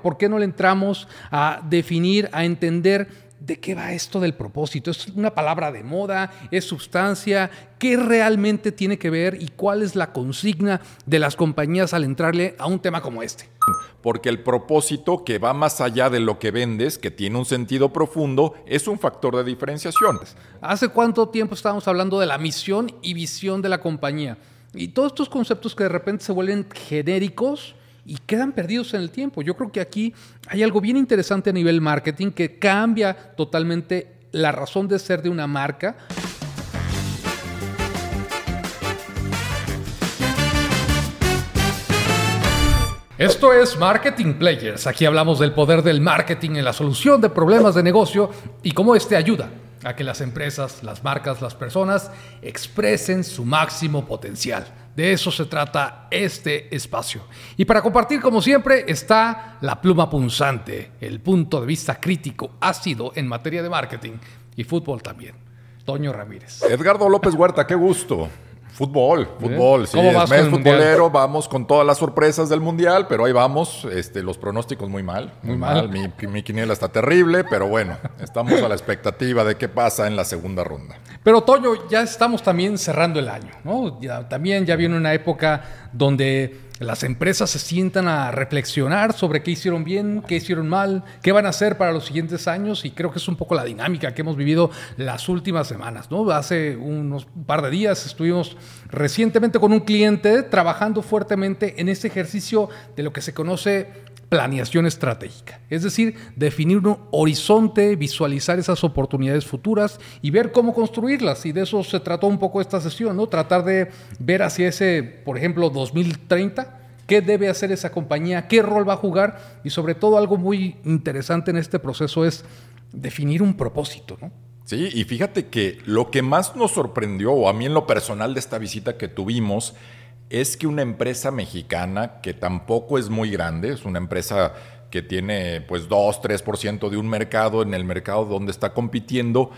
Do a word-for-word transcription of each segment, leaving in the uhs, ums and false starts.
¿Por qué no le entramos a definir, a entender de qué va esto del propósito? ¿Es una palabra de moda? ¿Es sustancia? ¿Qué realmente tiene que ver y cuál es la consigna de las compañías al entrarle a un tema como este? Porque el propósito, que va más allá de lo que vendes, que tiene un sentido profundo, es un factor de diferenciación. ¿Hace cuánto tiempo estábamos hablando de la misión y visión de la compañía? Y todos estos conceptos que de repente se vuelven genéricos y quedan perdidos en el tiempo. Yo creo que aquí hay algo bien interesante a nivel marketing que cambia totalmente la razón de ser de una marca. Esto es Marketing Players. Aquí hablamos del poder del marketing en la solución de problemas de negocio y cómo este ayuda a que las empresas, las marcas, las personas expresen su máximo potencial. De eso se trata este espacio. Y para compartir, como siempre, está la pluma punzante, el punto de vista crítico, ácido en materia de marketing y fútbol también. Toño Ramírez. Edgardo López Huerta, qué gusto. Fútbol, fútbol, sí, es mes futbolero, vamos con todas las sorpresas del Mundial, pero ahí vamos, este, los pronósticos muy mal, muy, muy mal, mal. Mi, mi quiniela está terrible, pero bueno, estamos a la expectativa de qué pasa en la segunda ronda. Pero Toño, ya estamos también cerrando el año, ¿no? Ya, también ya viene una época donde las empresas se sientan a reflexionar sobre qué hicieron bien, qué hicieron mal, qué van a hacer para los siguientes años, y creo que es un poco la dinámica que hemos vivido las últimas semanas, ¿no? Hace unos par de días estuvimos recientemente con un cliente trabajando fuertemente en este ejercicio de lo que se conoce planeación estratégica, es decir, definir un horizonte, visualizar esas oportunidades futuras y ver cómo construirlas, y de eso se trató un poco esta sesión, ¿no? Tratar de ver hacia ese, por ejemplo, dos mil treinta, qué debe hacer esa compañía, qué rol va a jugar, y sobre todo algo muy interesante en este proceso es definir un propósito, ¿no? Sí, y fíjate que lo que más nos sorprendió, o a mí en lo personal de esta visita que tuvimos, es que una empresa mexicana que tampoco es muy grande, es una empresa que tiene pues dos, tres por ciento de un mercado, en el mercado donde está compitiendo,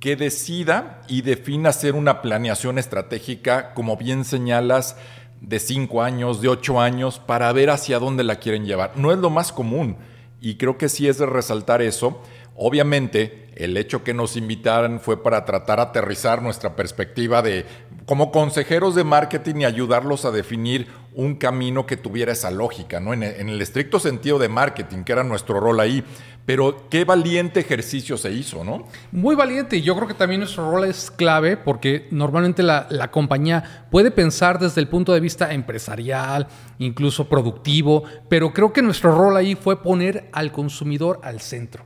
que decida y defina hacer una planeación estratégica, como bien señalas, de cinco años, de ocho años, para ver hacia dónde la quieren llevar. No es lo más común y creo que sí es de resaltar eso. Obviamente, el hecho que nos invitaran fue para tratar de aterrizar nuestra perspectiva de como consejeros de marketing y ayudarlos a definir un camino que tuviera esa lógica, ¿no? En el estricto sentido de marketing, que era nuestro rol ahí. Pero qué valiente ejercicio se hizo, ¿no? Muy valiente, y yo creo que también nuestro rol es clave porque normalmente la, la compañía puede pensar desde el punto de vista empresarial, incluso productivo, pero creo que nuestro rol ahí fue poner al consumidor al centro.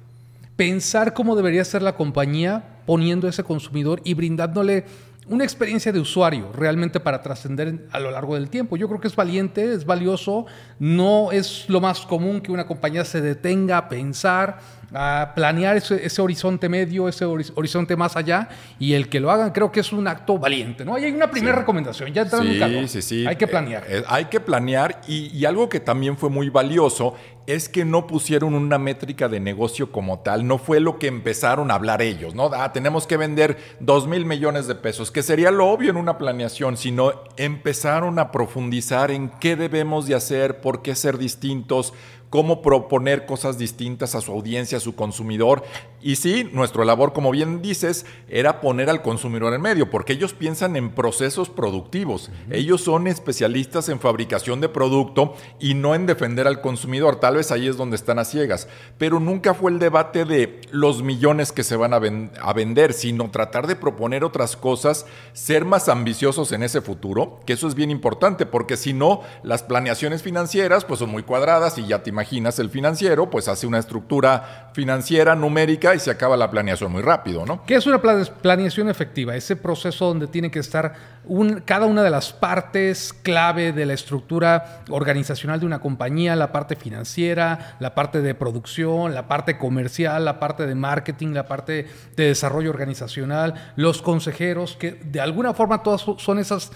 Pensar cómo debería ser la compañía poniendo a ese consumidor y brindándole una experiencia de usuario realmente para trascender a lo largo del tiempo. Yo creo que es valiente, es valioso. No es lo más común que una compañía se detenga a pensar, a planear ese, ese horizonte medio, ese horizonte más allá, y el que lo hagan creo que es un acto valiente, ¿no? Ahí hay una primera sí. recomendación, ya entrando sí, en calor. Sí, sí. Hay que planear. Eh, eh, hay que planear y, y algo que también fue muy valioso es que no pusieron una métrica de negocio como tal, no fue lo que empezaron a hablar ellos, ¿no? Ah, tenemos que vender dos mil millones de pesos, que sería lo obvio en una planeación, sino empezaron a profundizar en qué debemos de hacer, por qué ser distintos, cómo proponer cosas distintas a su audiencia, a su consumidor. Y sí, nuestra labor, como bien dices, era poner al consumidor en medio, porque ellos piensan en procesos productivos. Uh-huh. Ellos son especialistas en fabricación de producto y no en defender al consumidor. Tal vez ahí es donde están a ciegas. Pero nunca fue el debate de los millones que se van a, ven- a vender, sino tratar de proponer otras cosas, ser más ambiciosos en ese futuro, que eso es bien importante, porque si no, las planeaciones financieras pues son muy cuadradas y ya te imaginas imaginas el financiero, pues hace una estructura financiera, numérica, y se acaba la planeación muy rápido, ¿no? ¿Qué es una planeación efectiva? Ese proceso donde tiene que estar un, cada una de las partes clave de la estructura organizacional de una compañía, la parte financiera, la parte de producción, la parte comercial, la parte de marketing, la parte de desarrollo organizacional, los consejeros, que de alguna forma todas son esas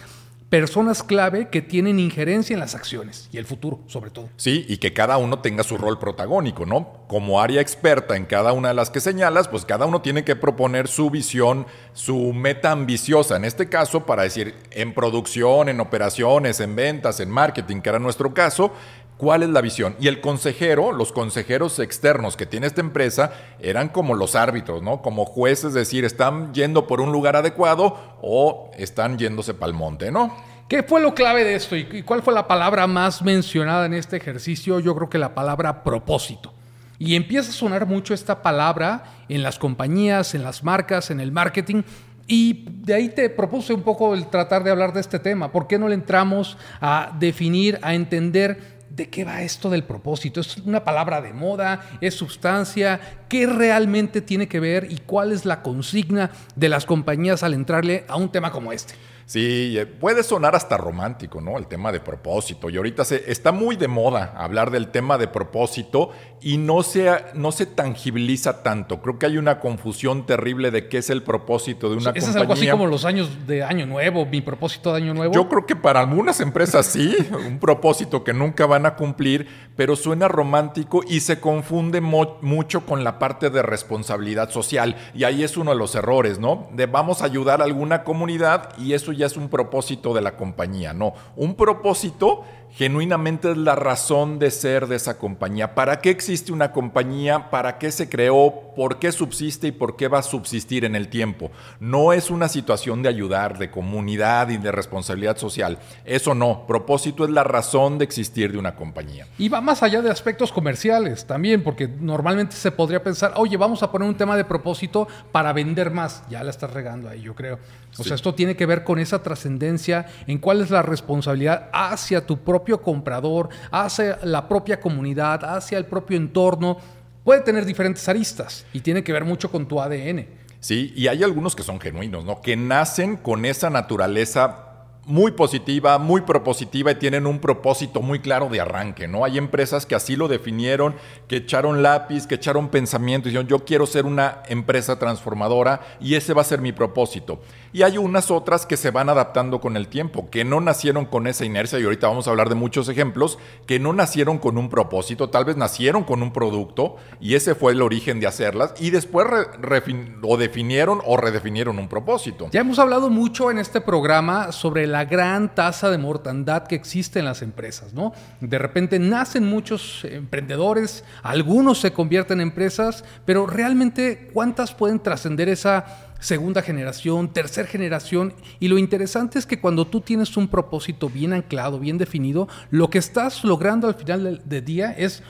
personas clave que tienen injerencia en las acciones y el futuro, sobre todo. Sí, y que cada uno tenga su rol protagónico, ¿no? Como área experta en cada una de las que señalas, pues cada uno tiene que proponer su visión, su meta ambiciosa. En este caso, para decir, en producción, en operaciones, en ventas, en marketing, que era nuestro caso, ¿Cuál es la visión? Y el consejero, los consejeros externos que tiene esta empresa eran como los árbitros, ¿no? Como jueces, es decir, están yendo por un lugar adecuado o están yéndose pa'l monte, ¿no? ¿Qué fue lo clave de esto? ¿Y cuál fue la palabra más mencionada en este ejercicio? Yo creo que la palabra propósito. Y empieza a sonar mucho esta palabra en las compañías, en las marcas, en el marketing. Y de ahí te propuse un poco el tratar de hablar de este tema. ¿Por qué no le entramos a definir, a entender de qué va esto del propósito? ¿Es una palabra de moda? ¿Es sustancia? ¿Qué realmente tiene que ver? ¿Y cuál es la consigna de las compañías al entrarle a un tema como este? Sí, puede sonar hasta romántico, ¿no? El tema de propósito. Y ahorita se, está muy de moda hablar del tema de propósito y no se, no se tangibiliza tanto. Creo que hay una confusión terrible de qué es el propósito de una compañía. ¿Es algo así como los años de Año Nuevo, mi propósito de Año Nuevo? Yo creo que para algunas empresas sí, un propósito que nunca van a cumplir, pero suena romántico y se confunde mo- mucho con la parte de responsabilidad social. Y ahí es uno de los errores, ¿no? De vamos a ayudar a alguna comunidad y eso ya es un propósito de la compañía. No, un propósito genuinamente es la razón de ser de esa compañía. ¿Para qué existe una compañía? ¿Para qué se creó? ¿Por qué subsiste y por qué va a subsistir en el tiempo? No es una situación de ayudar, de comunidad y de responsabilidad social. Eso no. Propósito es la razón de existir de una compañía. Y va más allá de aspectos comerciales también, porque normalmente se podría pensar, oye, vamos a poner un tema de propósito para vender más. Ya la estás regando ahí, yo creo. O sí. sea, esto tiene que ver con esa trascendencia en cuál es la responsabilidad hacia tu propio comprador, hacia la propia comunidad, hacia el propio entorno. Puede tener diferentes aristas y tiene que ver mucho con tu A D N. Sí, y hay algunos que son genuinos, ¿no? Que nacen con esa naturaleza muy positiva, muy propositiva y tienen un propósito muy claro de arranque, ¿no? Hay empresas que así lo definieron, que echaron lápiz, que echaron pensamiento y dijeron, yo quiero ser una empresa transformadora y ese va a ser mi propósito. Y hay unas otras que se van adaptando con el tiempo, que no nacieron con esa inercia, y ahorita vamos a hablar de muchos ejemplos, que no nacieron con un propósito, tal vez nacieron con un producto y ese fue el origen de hacerlas y después re- refin- o definieron o redefinieron un propósito. Ya hemos hablado mucho en este programa sobre la la gran tasa de mortandad que existe en las empresas, ¿no? De repente nacen muchos emprendedores, algunos se convierten en empresas, pero realmente ¿cuántas pueden trascender esa segunda generación, tercera generación? Y lo interesante es que cuando tú tienes un propósito bien anclado, bien definido, lo que estás logrando al final del, del día es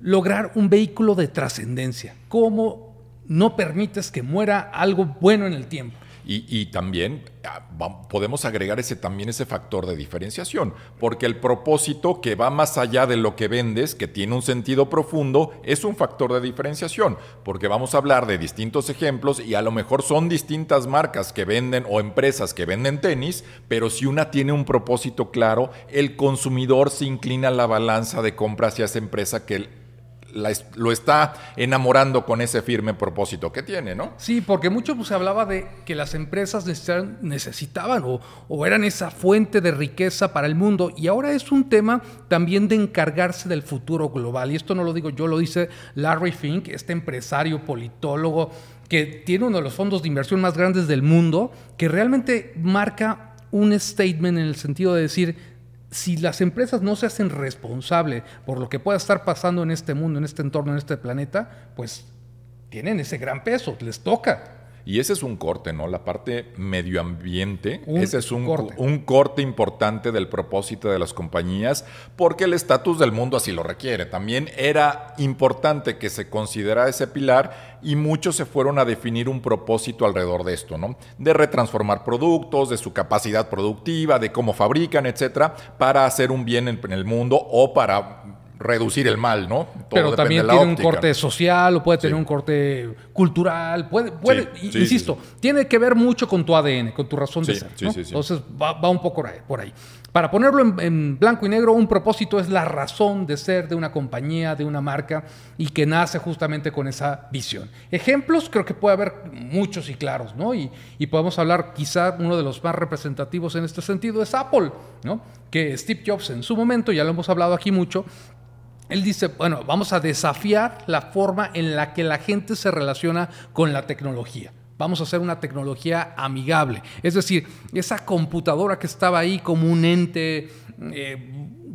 lograr un vehículo de trascendencia. ¿Cómo no permites que muera algo bueno en el tiempo? Y, y también podemos agregar ese, también ese factor de diferenciación, porque el propósito que va más allá de lo que vendes, que tiene un sentido profundo, es un factor de diferenciación, porque vamos a hablar de distintos ejemplos y a lo mejor son distintas marcas que venden o empresas que venden tenis, pero si una tiene un propósito claro, el consumidor se inclina la balanza de compra hacia esa empresa que el La, lo está enamorando con ese firme propósito que tiene, ¿no? Sí, porque mucho pues, se hablaba de que las empresas necesitaban, necesitaban o, o eran esa fuente de riqueza para el mundo y ahora es un tema también de encargarse del futuro global y esto no lo digo yo, lo dice Larry Fink, este empresario, politólogo que tiene uno de los fondos de inversión más grandes del mundo, que realmente marca un statement en el sentido de decir, si las empresas no se hacen responsable por lo que pueda estar pasando en este mundo, en este entorno, en este planeta, pues tienen ese gran peso, les toca. Y ese es un corte, ¿no? La parte medio ambiente, un ese es un corte. un corte importante del propósito de las compañías, porque el estatus del mundo así lo requiere. También era importante que se considerara ese pilar y muchos se fueron a definir un propósito alrededor de esto, ¿no? De retransformar productos, de su capacidad productiva, de cómo fabrican, etcétera, para hacer un bien en el mundo o para reducir el mal, ¿no? Todo Pero también tiene un corte social o puede tener sí. un corte cultural. Puede, puede, sí, sí, insisto, sí, sí. tiene que ver mucho con tu A D N, con tu razón sí, de ser, sí, ¿no? sí, sí. Entonces va, va un poco por ahí. Para ponerlo en, en blanco y negro, un propósito es la razón de ser de una compañía, de una marca y que nace justamente con esa visión. Ejemplos creo que puede haber muchos y claros, ¿no? Y, y podemos hablar, quizá uno de los más representativos en este sentido es Apple, ¿no? Que Steve Jobs en su momento, ya lo hemos hablado aquí mucho, él dice, bueno, vamos a desafiar la forma en la que la gente se relaciona con la tecnología. Vamos a hacer una tecnología amigable. Es decir, esa computadora que estaba ahí como un ente eh,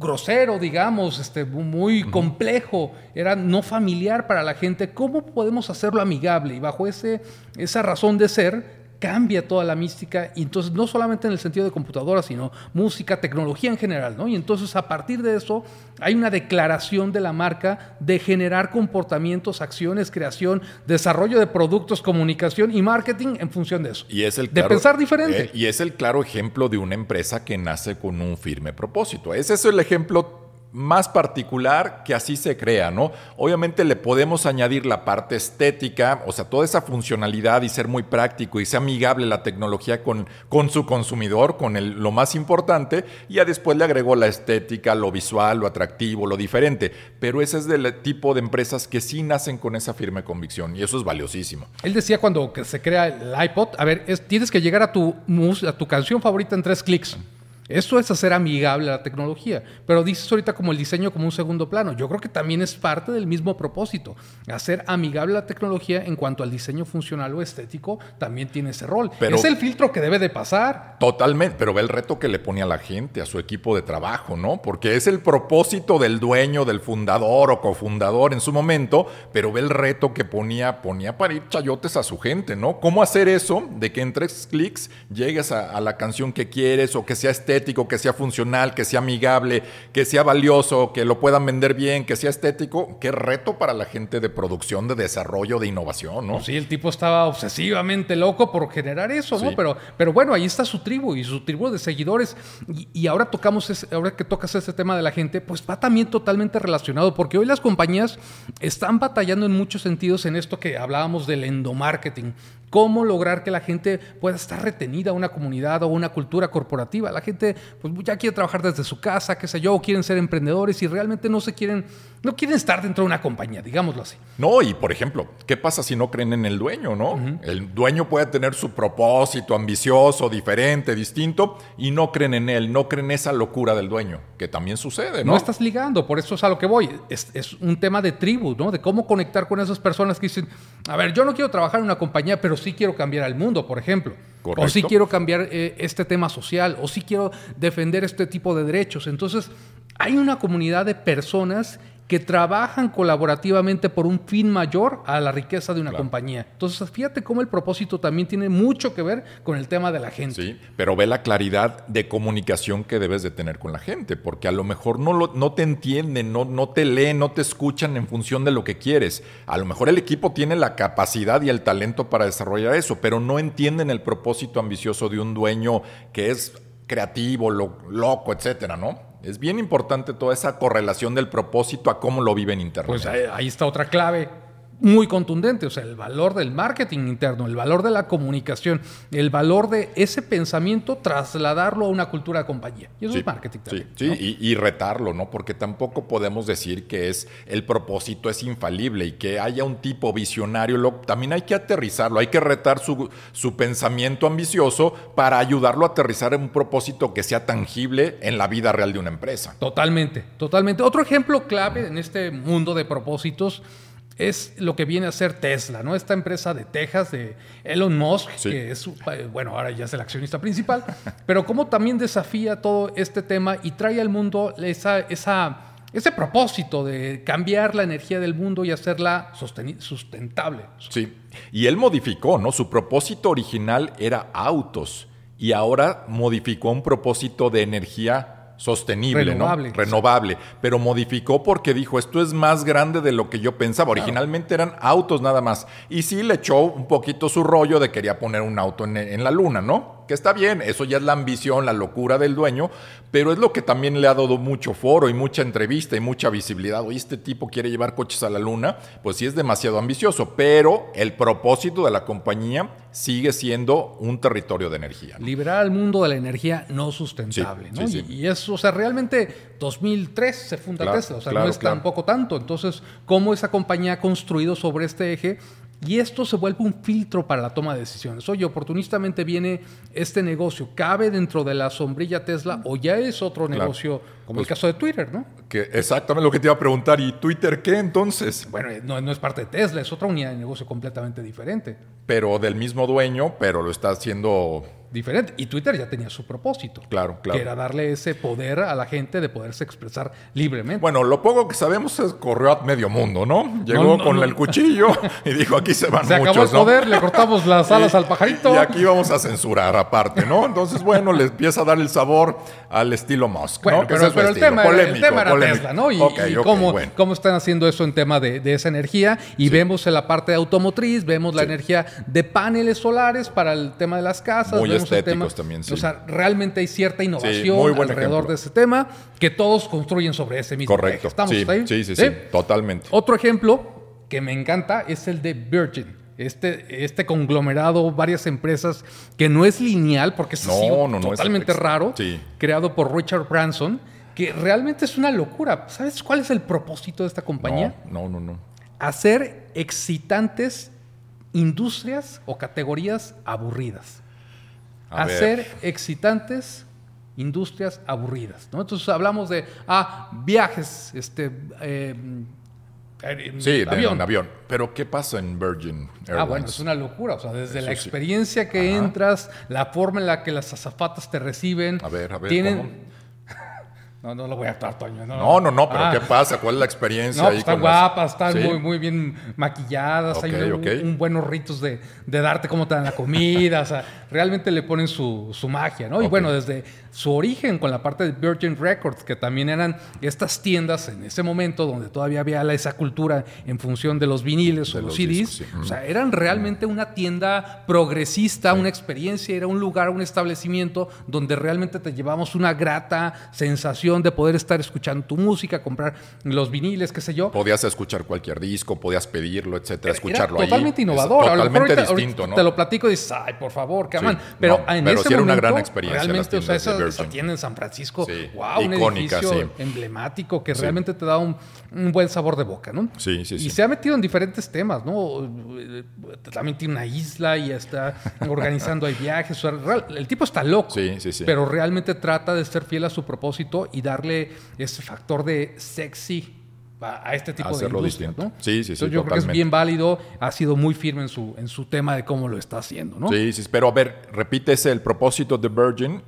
grosero, digamos, este, muy complejo, era no familiar para la gente. ¿Cómo podemos hacerlo amigable? Y bajo ese, esa razón de ser cambia toda la mística, y entonces no solamente en el sentido de computadoras, sino música, tecnología en general, ¿no? Y entonces a partir de eso hay una declaración de la marca de generar comportamientos, acciones, creación, desarrollo de productos, comunicación y marketing en función de eso. Y es el claro, de pensar diferente. Eh, y es el claro ejemplo de una empresa que nace con un firme propósito. Ese es el ejemplo más particular que así se crea, ¿no? Obviamente le podemos añadir la parte estética, o sea, toda esa funcionalidad y ser muy práctico y ser amigable la tecnología con, con su consumidor, con el, lo más importante, y ya después le agregó la estética, lo visual, lo atractivo, lo diferente. Pero ese es del tipo de empresas que sí nacen con esa firme convicción, y eso es valiosísimo. Él decía cuando se crea el iPod, a ver, es, tienes que llegar a tu, mus, a tu canción favorita en tres clics. Eso es hacer amigable a la tecnología. Pero dices ahorita como el diseño como un segundo plano. Yo creo que también es parte del mismo propósito. Hacer amigable la tecnología en cuanto al diseño funcional o estético también tiene ese rol. Pero es el filtro que debe de pasar. Totalmente. Pero ve el reto que le pone a la gente, a su equipo de trabajo, ¿no? Porque es el propósito del dueño, del fundador o cofundador en su momento, pero ve el reto que ponía, ponía para ir chayotes a su gente, ¿no? ¿Cómo hacer eso de que en tres clics llegues a, a la canción que quieres, o que sea estética, que sea funcional, que sea amigable, que sea valioso, que lo puedan vender bien, que sea estético? Qué reto para la gente de producción, de desarrollo, de innovación, ¿no? Pues sí, el tipo estaba obsesivamente loco por generar eso, ¿no? Sí. Pero, pero bueno, ahí está su tribu y su tribu de seguidores. Y, y ahora tocamos, ese, ahora que tocas ese tema de la gente, pues va también totalmente relacionado, porque hoy las compañías están batallando en muchos sentidos en esto que hablábamos del endomarketing. ¿Cómo lograr que la gente pueda estar retenida a una comunidad o una cultura corporativa? La gente pues, ya quiere trabajar desde su casa, qué sé yo, o quieren ser emprendedores y realmente no se quieren, no quieren estar dentro de una compañía, digámoslo así. No, y por ejemplo, ¿qué pasa si no creen en el dueño, no? Uh-huh. El dueño puede tener su propósito ambicioso, diferente, distinto, y no creen en él, no creen esa locura del dueño, que también sucede, ¿no? No estás ligando, por eso es a lo que voy. Es, es un tema de tribu, ¿no? De cómo conectar con esas personas que dicen, a ver, yo no quiero trabajar en una compañía, pero sí quiero cambiar al mundo, por ejemplo. Correcto. O sí quiero cambiar eh, este tema social, o sí quiero defender este tipo de derechos. Entonces, hay una comunidad de personas que trabajan colaborativamente por un fin mayor a la riqueza de una claro. compañía. Entonces, fíjate cómo el propósito también tiene mucho que ver con el tema de la gente. Sí, pero ve la claridad de comunicación que debes de tener con la gente, porque a lo mejor no, lo, no te entienden, no, no te leen, no te escuchan en función de lo que quieres. A lo mejor el equipo tiene la capacidad y el talento para desarrollar eso, pero no entienden el propósito ambicioso de un dueño que es creativo, lo, loco, etcétera, ¿no? Es bien importante toda esa correlación del propósito a cómo lo vive en Internet. Pues ahí, ahí está otra clave muy contundente, o sea, el valor del marketing interno, el valor de la comunicación, el valor de ese pensamiento, trasladarlo a una cultura de compañía. Y eso sí, es marketing también. Sí, ¿no? sí. Y, y retarlo, ¿no? Porque tampoco podemos decir que es el propósito es infalible y que haya un tipo visionario. Lo, también hay que aterrizarlo, hay que retar su, su pensamiento ambicioso para ayudarlo a aterrizar en un propósito que sea tangible en la vida real de una empresa. Totalmente, totalmente. Otro ejemplo clave en este mundo de propósitos es lo que viene a ser Tesla, ¿no? Esta empresa de Texas, de Elon Musk, sí. que es, bueno, ahora ya es el accionista principal, pero cómo también desafía todo este tema y trae al mundo esa, esa, ese propósito de cambiar la energía del mundo y hacerla sosteni- sustentable. Sí, y él modificó, ¿no? Su propósito original era autos y ahora modificó un propósito de energía sostenible, renovable, ¿no? Renovable. Pero modificó porque dijo, esto es más grande de lo que yo pensaba. Claro. Originalmente eran autos nada más. Y sí le echó un poquito su rollo de quería poner un auto en, en la luna, ¿no? Que está bien, eso ya es la ambición, la locura del dueño, pero es lo que también le ha dado mucho foro y mucha entrevista y mucha visibilidad. Oye, este tipo quiere llevar coches a la luna, pues sí es demasiado ambicioso, pero el propósito de la compañía sigue siendo un territorio de energía, ¿no? Liberar al mundo de la energía no sustentable, sí, ¿no? Sí, sí. Y, y eso, o sea, realmente dos mil tres se funda claro, Tesla, o sea, claro, no es claro. tampoco tanto. Entonces, ¿cómo esa compañía ha construido sobre este eje? Y esto se vuelve un filtro para la toma de decisiones. Oye, oportunistamente viene este negocio, ¿cabe dentro de la sombrilla Tesla o ya es otro claro. negocio, como pues, el caso de Twitter, ¿no? Que exactamente lo que te iba a preguntar. ¿Y Twitter qué entonces? Bueno, no, no es parte de Tesla, es otra unidad de negocio completamente diferente. Pero del mismo dueño, pero lo está haciendo diferente. Y Twitter ya tenía su propósito. Claro, claro. Que era darle ese poder a la gente de poderse expresar libremente. Bueno, lo poco que sabemos es corrió a medio mundo, ¿no? Llegó no, no, con no. el cuchillo y dijo, aquí se van se muchos, acabó el ¿no? poder, le cortamos las alas y, al pajarito. Y aquí vamos a censurar aparte, ¿no? Entonces, bueno, le empieza a dar el sabor al estilo Musk, bueno, ¿no? Pero, es pero el, tema, polémico, el tema era polémico. Tesla, ¿no? Y, okay, y okay, cómo, bueno. cómo están haciendo eso en tema de, de esa energía. Y sí. vemos en la parte de automotriz, vemos la sí. energía de paneles solares para el tema de las casas. Muy estéticos también, sí. O sea, realmente hay cierta innovación sí, alrededor ejemplo. de ese tema que todos construyen sobre ese mismo. Correcto. ¿Estamos sí, ahí? Sí, sí, sí, sí, totalmente. Otro ejemplo que me encanta es el de Virgin. Este, este conglomerado, varias empresas que no es lineal porque es no, así, no, totalmente no es raro, sí. creado por Richard Branson, que realmente es una locura. ¿Sabes cuál es el propósito de esta compañía? No, no, no. no. Hacer excitantes industrias o categorías aburridas. A hacer ver. excitantes industrias aburridas, ¿no? Entonces hablamos de ah, viajes, este... Eh, sí, avión. en avión. Pero ¿qué pasa en Virgin Airlines? Ah, bueno, es una locura. O sea, desde Eso la experiencia sí. que Ajá. entras, la forma en la que las azafatas te reciben. A ver, a ver, tienen... ¿cómo? No, no lo voy a estar, Toño. No, no, no, no pero ah. ¿qué pasa? ¿Cuál es la experiencia? No, ahí están guapas, las... están ¿Sí? muy, muy bien maquilladas. Okay, hay un, okay. un buenos ritos de, de darte cómo te dan la comida. O sea, realmente le ponen su, su magia, ¿no? Okay. Y bueno, desde su origen con la parte de Virgin Records, que también eran estas tiendas en ese momento donde todavía había esa cultura en función de los viniles de o los, los C Ds. Discos, sí. O sea, eran realmente mm. una tienda progresista, sí. una experiencia, era un lugar, un establecimiento donde realmente te llevamos una grata sensación de poder estar escuchando tu música, comprar los viniles, qué sé yo. Podías escuchar cualquier disco, podías pedirlo, etcétera, escucharlo ahí. Totalmente innovador. Totalmente distinto, ¿no? Te lo platico y dices, ay, por favor, qué aman. Pero en ese momento, era una gran experiencia. Realmente, o sea, esa tienda en San Francisco, wow, un edificio emblemático que realmente te da un, un buen sabor de boca, ¿no? Sí, sí, sí. Y se ha metido en diferentes temas, ¿no? También tiene una isla y está organizando ahí viajes. El tipo está loco. Sí, sí, sí. Pero realmente trata de ser fiel a su propósito y darle ese factor de sexy a, a este tipo Hacerlo de industria, distinto. ¿no? Sí, sí, sí. Entonces, yo totalmente. creo que es bien válido. Ha sido muy firme en su, en su tema de cómo lo está haciendo, ¿no? Sí, sí. Pero a ver, repítese el propósito de Virgin.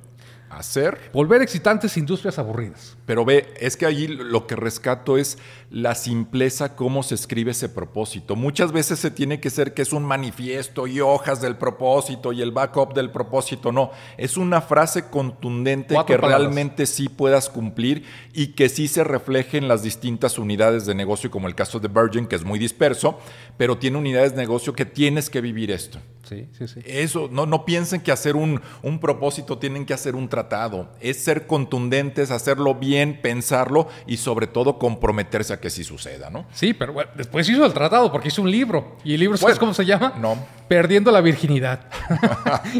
Hacer. Volver excitantes industrias aburridas. Pero ve, es que allí lo que rescato es la simpleza, cómo se escribe ese propósito. Muchas veces se tiene que ser que es un manifiesto y hojas del propósito y el backup del propósito. No, es una frase contundente Cuatro que palabras. realmente sí puedas cumplir y que sí se refleje en las distintas unidades de negocio, como el caso de Virgin, que es muy disperso, pero tiene unidades de negocio que tienes que vivir esto. Sí, sí, sí. Eso, no, no piensen que hacer un, un propósito tienen que hacer un tratado. Es ser contundentes, hacerlo bien, pensarlo y sobre todo comprometerse a que sí suceda, ¿no? Sí, pero bueno, después hizo el tratado porque hizo un libro. ¿Y el libro sabes bueno, cómo se llama? No. Perdiendo la virginidad.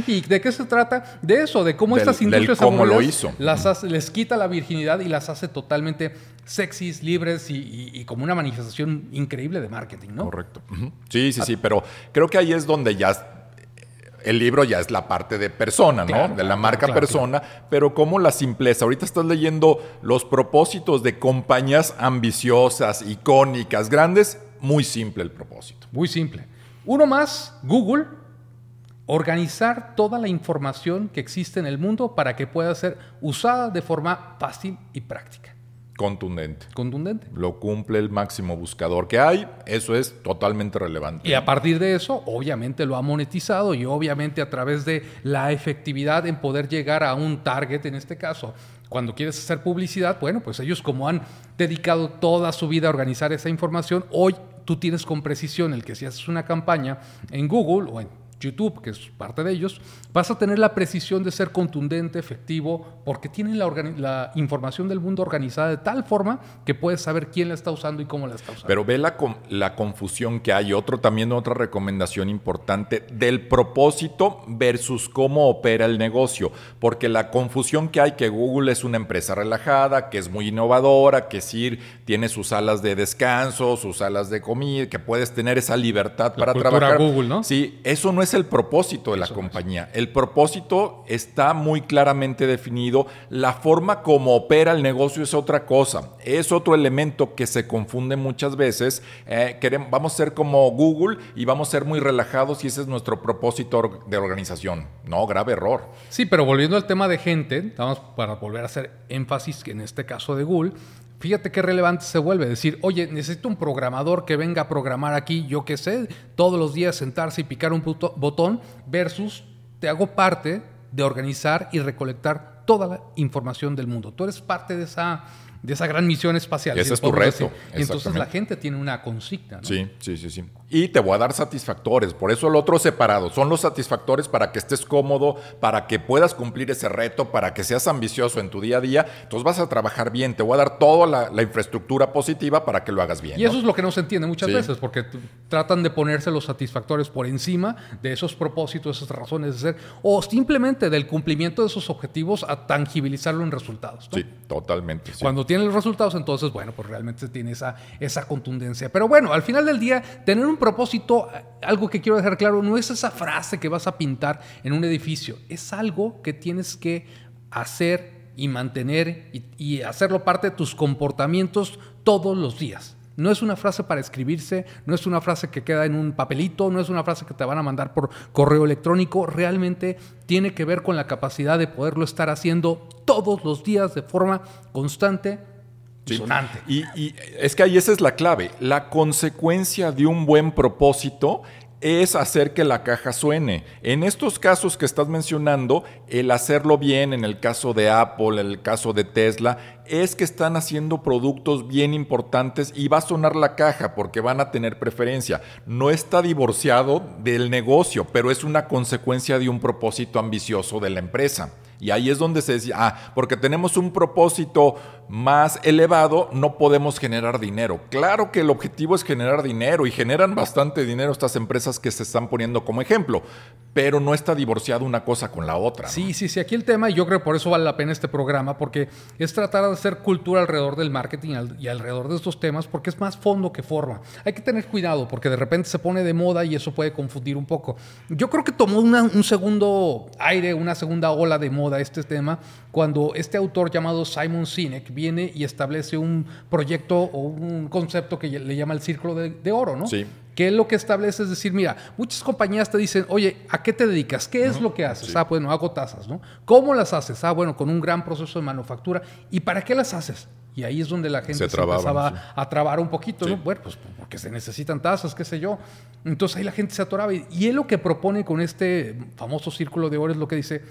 ¿Y de qué se trata? De eso, de cómo del, estas industrias cómo lo hizo. Las hace, les quita la virginidad y las hace totalmente sexys, libres y, y, y como una manifestación increíble de marketing, ¿no? Correcto. Uh-huh. Sí, sí, sí, pero creo que ahí es donde ya... El libro ya es la parte de persona, claro, ¿no? De la marca claro, persona, claro. Pero como la simpleza. Ahorita estás leyendo los propósitos de compañías ambiciosas, icónicas, grandes. Muy simple el propósito. Muy simple. Uno más, Google. Organizar toda la información que existe en el mundo para que pueda ser usada de forma fácil y práctica. Contundente. Contundente. Lo cumple el máximo buscador que hay. Eso es totalmente relevante. Y a partir de eso, obviamente lo ha monetizado y obviamente a través de la efectividad en poder llegar a un target, en este caso. Cuando quieres hacer publicidad, bueno, pues ellos como han dedicado toda su vida a organizar esa información, hoy tú tienes con precisión el que si haces una campaña en Google o en YouTube, que es parte de ellos, vas a tener la precisión de ser contundente, efectivo, porque tienen la, organi- la información del mundo organizada de tal forma que puedes saber quién la está usando y cómo la está usando. Pero ve la, com- la confusión que hay. Otro también, otra recomendación importante del propósito versus cómo opera el negocio, porque la confusión que hay que Google es una empresa relajada, que es muy innovadora, que sí tiene sus salas de descanso, sus salas de comida, que puedes tener esa libertad la para trabajar. Cultura Google, ¿no? Sí, eso no es es el propósito de la Eso compañía. Es. El propósito está muy claramente definido. La forma como opera el negocio es otra cosa. Es otro elemento que se confunde muchas veces. Eh, queremos, vamos a ser como Google y vamos a ser muy relajados y ese es nuestro propósito de organización. No, grave error. Sí, pero volviendo al tema de gente, vamos para volver a hacer énfasis en este caso de Google. Fíjate qué relevante se vuelve. Decir, oye, necesito un programador que venga a programar aquí, yo qué sé, todos los días sentarse y picar un puto botón versus te hago parte de organizar y recolectar toda la información del mundo. Tú eres parte de esa, de esa gran misión espacial. Ese ¿sí? es tu reto. Y entonces la gente tiene una consigna, ¿no? Sí, sí, sí, sí. Y te voy a dar satisfactores. Por eso el otro separado. Son los satisfactores para que estés cómodo, para que puedas cumplir ese reto, para que seas ambicioso en tu día a día. Entonces vas a trabajar bien. Te voy a dar toda la, la infraestructura positiva para que lo hagas bien. Y ¿no? eso es lo que no se entiende muchas sí. veces, porque tratan de ponerse los satisfactores por encima de esos propósitos, esas razones de ser, o simplemente del cumplimiento de esos objetivos a tangibilizarlo en resultados, ¿no? Sí, totalmente. Sí. Cuando tienen los resultados, entonces, bueno, pues realmente tiene esa, esa contundencia. Pero bueno, al final del día, tener un propósito, algo que quiero dejar claro, no es esa frase que vas a pintar en un edificio. Es algo que tienes que hacer y mantener y, y hacerlo parte de tus comportamientos todos los días. No es una frase para escribirse, no es una frase que queda en un papelito, no es una frase que te van a mandar por correo electrónico. Realmente tiene que ver con la capacidad de poderlo estar haciendo todos los días de forma constante. Sí. Y, y es que ahí esa es la clave. La consecuencia de un buen propósito es hacer que la caja suene. En estos casos que estás mencionando, el hacerlo bien, en el caso de Apple, en el caso de Tesla, es que están haciendo productos bien importantes y va a sonar la caja porque van a tener preferencia. No está divorciado del negocio, pero es una consecuencia de un propósito ambicioso de la empresa. Y ahí es donde se dice, ah, porque tenemos un propósito más elevado, no podemos generar dinero. Claro que el objetivo es generar dinero y generan bastante dinero estas empresas que se están poniendo como ejemplo, pero no está divorciado una cosa con la otra, ¿no? Sí, sí, sí. Aquí el tema, y yo creo que por eso vale la pena este programa, porque es tratar de hacer cultura alrededor del marketing y alrededor de estos temas, porque es más fondo que forma. Hay que tener cuidado porque de repente se pone de moda y eso puede confundir un poco. Yo creo que tomó una, un segundo aire, una segunda ola de moda este tema cuando este autor llamado Simon Sinek viene y establece un proyecto o un concepto que le llama el círculo de, de oro, ¿no? Sí. Que lo que establece es decir, mira, muchas compañías te dicen, oye, ¿a qué te dedicas? ¿Qué es lo que haces? Sí. Ah, bueno, hago tazas, ¿no? ¿Cómo las haces? Ah, bueno, con un gran proceso de manufactura. ¿Y para qué las haces? Y ahí es donde la gente se, trababan, se empezaba sí. a trabar un poquito, sí. ¿no? Bueno, pues porque se necesitan tazas, qué sé yo. Entonces ahí la gente se atoraba. Y él lo que propone con este famoso círculo de oro es lo que dice,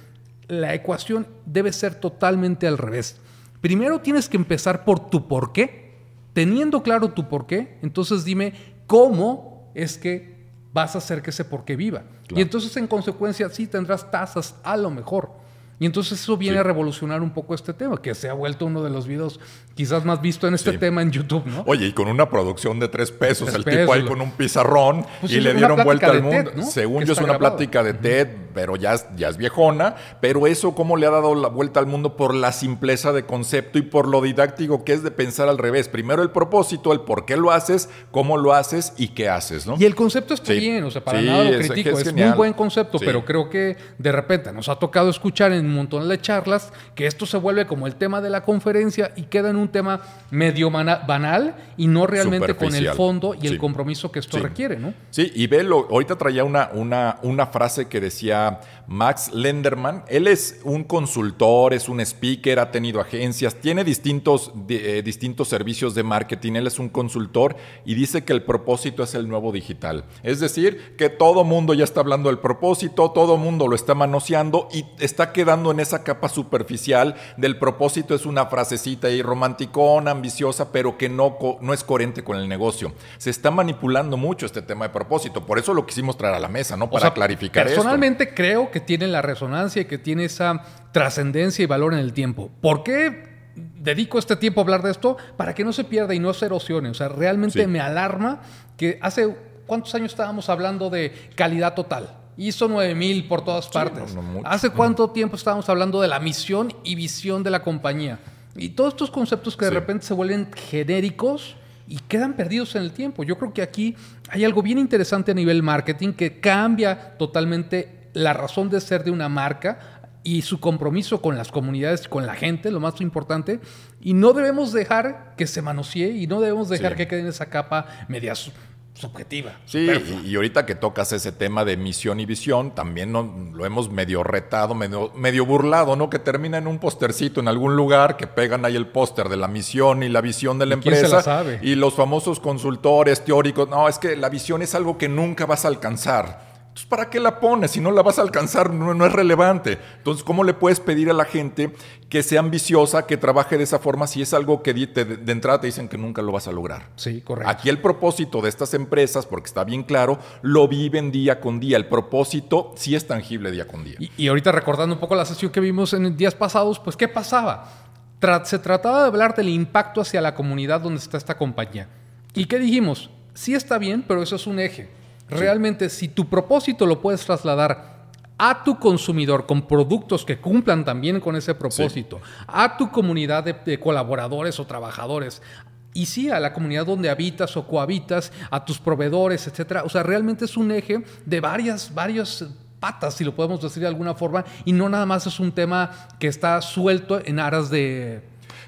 la ecuación debe ser totalmente al revés. Primero tienes que empezar por tu por qué. Teniendo claro tu por qué, entonces dime cómo es que vas a hacer que ese por qué viva. Claro. Y entonces, en consecuencia, sí tendrás tazas a lo mejor. Y entonces eso viene sí. a revolucionar un poco este tema, que se ha vuelto uno de los videos quizás más visto en este sí. tema en YouTube, ¿no? Oye, y con una producción de tres pesos, tres el pesos, tipo ahí lo... con un pizarrón pues y le dieron vuelta al mundo. T E D, ¿no? Según que yo es una grabado. plática de uh-huh. T E D, pero ya es, ya es viejona, pero eso cómo le ha dado la vuelta al mundo por la simpleza de concepto y por lo didáctico que es de pensar al revés. Primero el propósito, el por qué lo haces, cómo lo haces y qué haces, ¿no? Y el concepto está sí. bien, o sea, para sí, nada lo critico, es, es, es muy buen concepto, sí. pero creo que de repente nos ha tocado escuchar en un montón de charlas, que esto se vuelve como el tema de la conferencia y queda en un tema medio banal y no realmente con el fondo y sí. el compromiso que esto sí. requiere, ¿no? Sí, y velo, ahorita traía una, una, una frase que decía Max Lenderman. Él es un consultor, es un speaker, ha tenido agencias, tiene distintos, eh, distintos servicios de marketing. Él es un consultor y dice que el propósito es el nuevo digital. Es decir, que todo mundo ya está hablando del propósito, todo mundo lo está manoseando y está quedando en esa capa superficial del propósito. Es una frasecita ahí romanticona, ambiciosa, pero que no, no es coherente con el negocio. Se está manipulando mucho este tema de propósito, por eso lo quisimos traer a la mesa, ¿no? Para o sea, clarificar personalmente esto. Creo que tiene la resonancia y que tiene esa trascendencia y valor en el tiempo. ¿Por qué dedico este tiempo a hablar de esto? Para que no se pierda y no se erosione. O sea, realmente sí. me alarma que hace ¿cuántos años estábamos hablando de calidad total? Hizo nueve mil por todas partes. Sí, no, no mucho. ¿Hace cuánto tiempo estábamos hablando de la misión y visión de la compañía? Y todos estos conceptos que de sí. repente se vuelven genéricos y quedan perdidos en el tiempo. Yo creo que aquí hay algo bien interesante a nivel marketing que cambia totalmente la razón de ser de una marca y su compromiso con las comunidades, con la gente, lo más importante. Y no debemos dejar que se manosee y no debemos dejar sí. que quede en esa capa media subjetiva. Sí, y, y ahorita que tocas ese tema de misión y visión, también no, lo hemos medio retado, medio, medio burlado, ¿no? Que termina en un postercito en algún lugar, que pegan ahí el póster de la misión y la visión de la empresa. ¿Quién se la sabe? Y los famosos consultores teóricos, no, es que la visión es algo que nunca vas a alcanzar. Entonces, ¿para qué la pones? Si no la vas a alcanzar, no, no es relevante. Entonces, ¿cómo le puedes pedir a la gente que sea ambiciosa, que trabaje de esa forma, si es algo que de, de entrada te dicen que nunca lo vas a lograr? Sí, correcto. Aquí el propósito de estas empresas, porque está bien claro, lo viven día con día. El propósito sí es tangible día con día. Y, y ahorita recordando un poco la sesión que vimos en días pasados, pues, ¿qué pasaba? Tra- se trataba de hablar del impacto hacia la comunidad donde está esta compañía. ¿Y qué dijimos? Sí está bien, pero eso es un eje. Realmente, sí. si tu propósito lo puedes trasladar a tu consumidor con productos que cumplan también con ese propósito, sí. a tu comunidad de, de colaboradores o trabajadores, y sí, a la comunidad donde habitas o cohabitas, a tus proveedores, etcétera. O sea, realmente es un eje de varias, varias patas, si lo podemos decir de alguna forma, y no nada más es un tema que está suelto en aras de...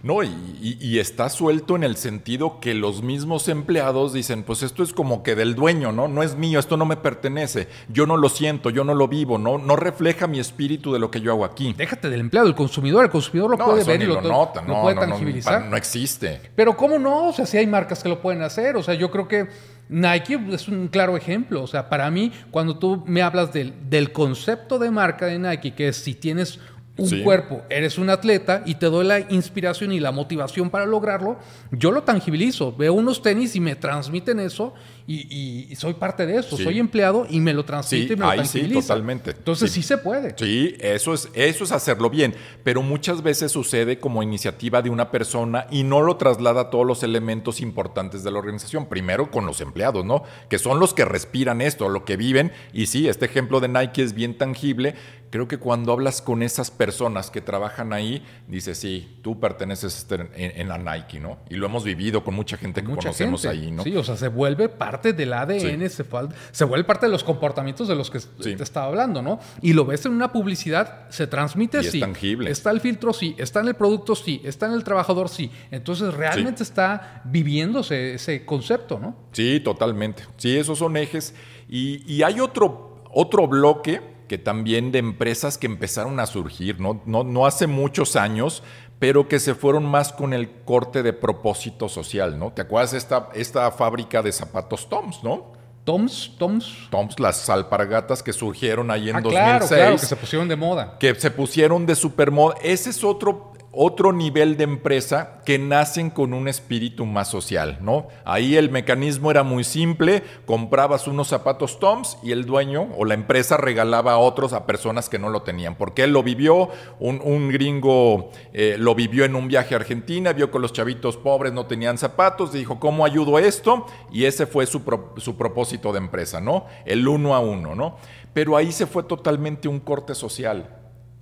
No, y, y, y está suelto en el sentido que los mismos empleados dicen, pues esto es como que del dueño, ¿no? No es mío, esto no me pertenece, yo no lo siento, yo no lo vivo, no, no refleja mi espíritu de lo que yo hago aquí. Déjate del empleado, el consumidor, el consumidor lo no, puede ver y lo, lo nota, no, lo puede no, tangibilizar. No, no existe. Pero ¿cómo no? O sea, sí hay marcas que lo pueden hacer, o sea, yo creo que Nike es un claro ejemplo. O sea, para mí, cuando tú me hablas del, del concepto de marca de Nike, que es si tienes... un sí. cuerpo, eres un atleta y te doy la inspiración y la motivación para lograrlo, yo lo tangibilizo, veo unos tenis y me transmiten eso y, y, y soy parte de eso, sí. soy empleado y me lo transmite sí, y me lo tangibiliza. Sí, totalmente. Entonces sí. sí se puede. Sí, eso es, eso es hacerlo bien, pero muchas veces sucede como iniciativa de una persona y no lo traslada a todos los elementos importantes de la organización, primero con los empleados, ¿no? Que son los que respiran esto, lo que viven, y sí, este ejemplo de Nike es bien tangible. Creo que cuando hablas con esas personas que trabajan ahí, dices, sí, tú perteneces en, en la Nike, ¿no? Y lo hemos vivido con mucha gente que mucha conocemos gente. Ahí, ¿no? Sí, o sea, se vuelve parte del A D N, sí. se, se vuelve parte de los comportamientos de los que sí. te estaba hablando, ¿no? Y lo ves en una publicidad, se transmite, y es sí. tangible. Está el filtro, sí. Está en el producto, sí. Está en el trabajador, sí. Entonces, realmente sí. está viviéndose ese concepto, ¿no? Sí, totalmente. Sí, esos son ejes. Y, y hay otro, otro bloque... que también de empresas que empezaron a surgir, ¿no? No, no hace muchos años, pero que se fueron más con el corte de propósito social, ¿no? ¿Te acuerdas de esta, esta fábrica de zapatos Toms, ¿no? Toms, Toms. Toms, las alpargatas que surgieron ahí en ah, dos mil seis. Claro, claro, que se pusieron de moda. Que se pusieron de supermoda. Ese es otro... otro nivel de empresa que nacen con un espíritu más social, ¿no? Ahí el mecanismo era muy simple, comprabas unos zapatos Toms y el dueño o la empresa regalaba a otros, a personas que no lo tenían, porque él lo vivió, un, un gringo eh, lo vivió en un viaje a Argentina, vio que los chavitos pobres no tenían zapatos, dijo, ¿cómo ayudo esto? Y ese fue su, pro, su propósito de empresa, ¿no? El uno a uno, ¿no? Pero ahí se fue totalmente un corte social.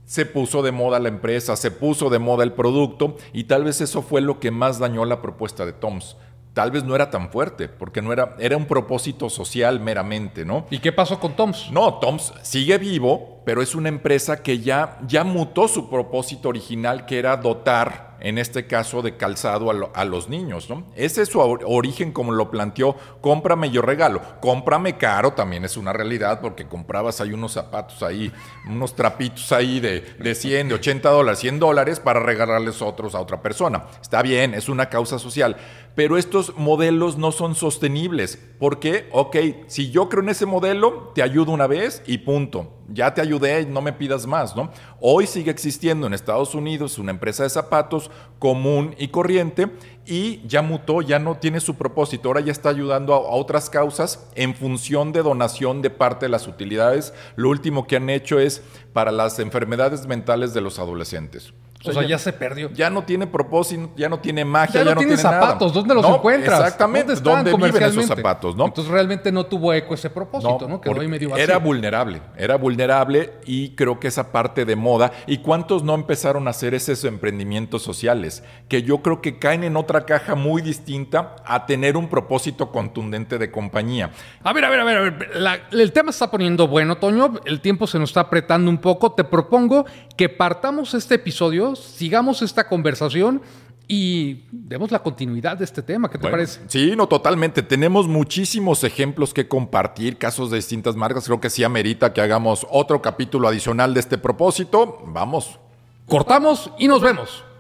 Se puso de moda la empresa, se puso de moda el producto y tal vez eso fue lo que más dañó la propuesta de Toms. Tal vez no era tan fuerte, porque no era, era un propósito social meramente, ¿no? ¿Y qué pasó con Toms? No, Toms sigue vivo, pero es una empresa que ya, ya mutó su propósito original, que era dotar, en este caso, de calzado a, lo, a los niños, ¿no? Ese es su origen, como lo planteó, cómprame yo regalo. Cómprame caro también es una realidad, porque comprabas ahí unos zapatos ahí, unos trapitos ahí de, de cien, de ochenta dólares, cien dólares, para regalarles otros a otra persona. Está bien, es una causa social. Pero estos modelos no son sostenibles. ¿Por qué? Ok, si yo creo en ese modelo, te ayudo una vez y punto. Ya te ayudé, no me pidas más, ¿no? Hoy sigue existiendo en Estados Unidos una empresa de zapatos común y corriente y ya mutó, ya no tiene su propósito. Ahora ya está ayudando a, a otras causas en función de donación de parte de las utilidades. Lo último que han hecho es para las enfermedades mentales de los adolescentes. O sea, o sea ya, ya se perdió. Ya no tiene propósito, ya no tiene magia, ya no, ya no tiene zapatos. Nada. ¿Dónde los no, encuentras? Exactamente. ¿Dónde, ¿Dónde viven esos zapatos? ¿No? Entonces realmente no tuvo eco ese propósito, ¿no? ¿no? Quedó ahí medio vacío. Era vulnerable, era vulnerable y creo que esa parte de moda. ¿Y cuántos no empezaron a hacer esos emprendimientos sociales? Que yo creo que caen en otra caja muy distinta a tener un propósito contundente de compañía. A ver, a ver, a ver. A ver. La, el tema se está poniendo bueno, Toño. El tiempo se nos está apretando un poco. Te propongo que partamos este episodio, sigamos esta conversación y demos la continuidad de este tema. ¿Qué te bueno, parece? Sí, no, totalmente. Tenemos muchísimos ejemplos que compartir, casos de distintas marcas. Creo que sí amerita que hagamos otro capítulo adicional de este propósito. Vamos. Cortamos y nos vemos.